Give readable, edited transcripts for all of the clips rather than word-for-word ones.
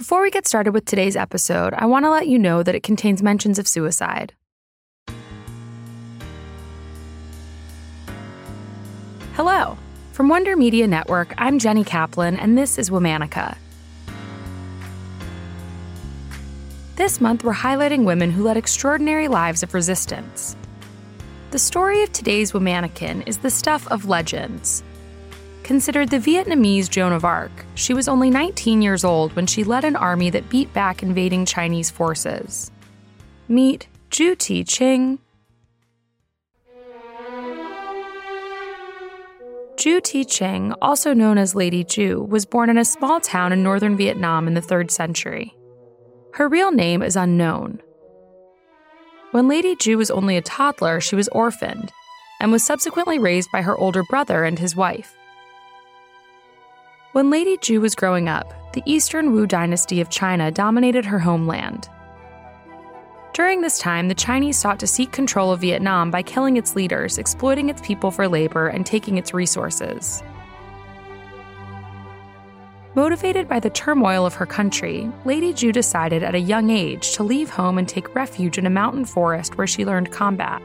Before we get started with today's episode, I want to let you know that it contains mentions of suicide. Hello. From Wonder Media Network, I'm Jenny Kaplan, and this is Womanica. This month, we're highlighting women who led extraordinary lives of resistance. The story of today's Womanican is the stuff of legends. Considered the Vietnamese Joan of Arc, she was only 19 years old when she led an army that beat back invading Chinese forces. Meet Trieu Thi Trinh. Trieu Thi Trinh, also known as Lady Trieu, was born in a small town in northern Vietnam in the 3rd century. Her real name is unknown. When Lady Trieu was only a toddler, she was orphaned and was subsequently raised by her older brother and his wife. When Lady Trieu was growing up, the Eastern Wu dynasty of China dominated her homeland. During this time, the Chinese sought to seek control of Vietnam by killing its leaders, exploiting its people for labor, and taking its resources. Motivated by the turmoil of her country, Lady Trieu decided at a young age to leave home and take refuge in a mountain forest where she learned combat.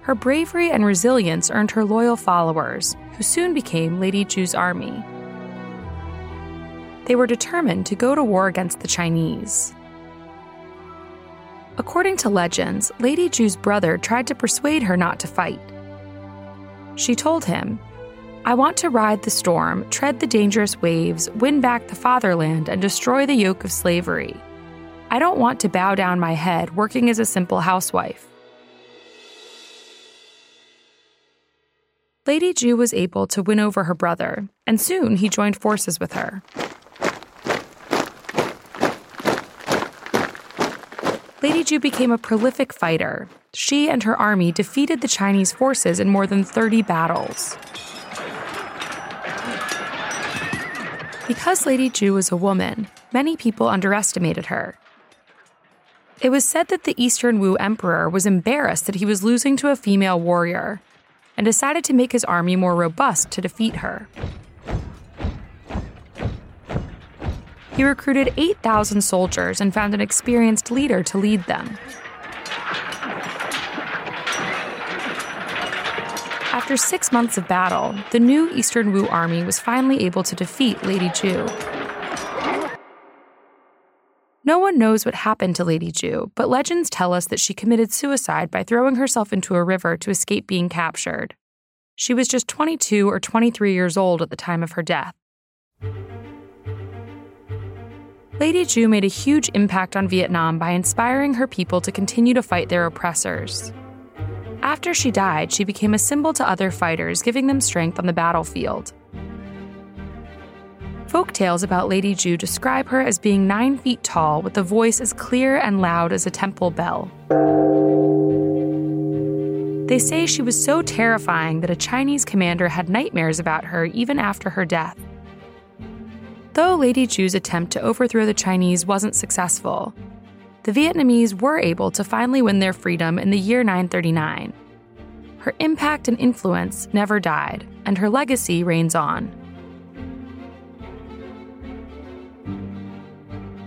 Her bravery and resilience earned her loyal followers, who soon became Lady Trieu's army. They were determined to go to war against the Chinese. According to legends, Lady Trieu's brother tried to persuade her not to fight. She told him, "I want to ride the storm, tread the dangerous waves, win back the fatherland, and destroy the yoke of slavery. I don't want to bow down my head, working as a simple housewife." Lady Trieu was able to win over her brother, and soon he joined forces with her. Lady Trieu became a prolific fighter. She and her army defeated the Chinese forces in more than 30 battles. Because Lady Trieu was a woman, many people underestimated her. It was said that the Eastern Wu emperor was embarrassed that he was losing to a female warrior and decided to make his army more robust to defeat her. He recruited 8,000 soldiers and found an experienced leader to lead them. After 6 months of battle, the new Eastern Wu army was finally able to defeat Lady Trieu. No one knows what happened to Lady Trieu, but legends tell us that she committed suicide by throwing herself into a river to escape being captured. She was just 22 or 23 years old at the time of her death. Lady Trieu made a huge impact on Vietnam by inspiring her people to continue to fight their oppressors. After she died, she became a symbol to other fighters, giving them strength on the battlefield. Folk tales about Lady Trieu describe her as being 9 feet tall, with a voice as clear and loud as a temple bell. They say she was so terrifying that a Chinese commander had nightmares about her even after her death. Though Lady Trieu's attempt to overthrow the Chinese wasn't successful, the Vietnamese were able to finally win their freedom in the year 939. Her impact and influence never died, and her legacy reigns on.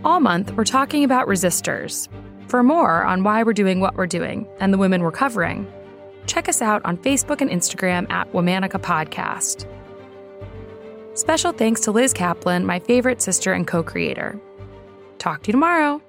All month, we're talking about resistors. For more on why we're doing what we're doing and the women we're covering, check us out on Facebook and Instagram at Womanica Podcast. Special thanks to Liz Kaplan, my favorite sister and co-creator. Talk to you tomorrow.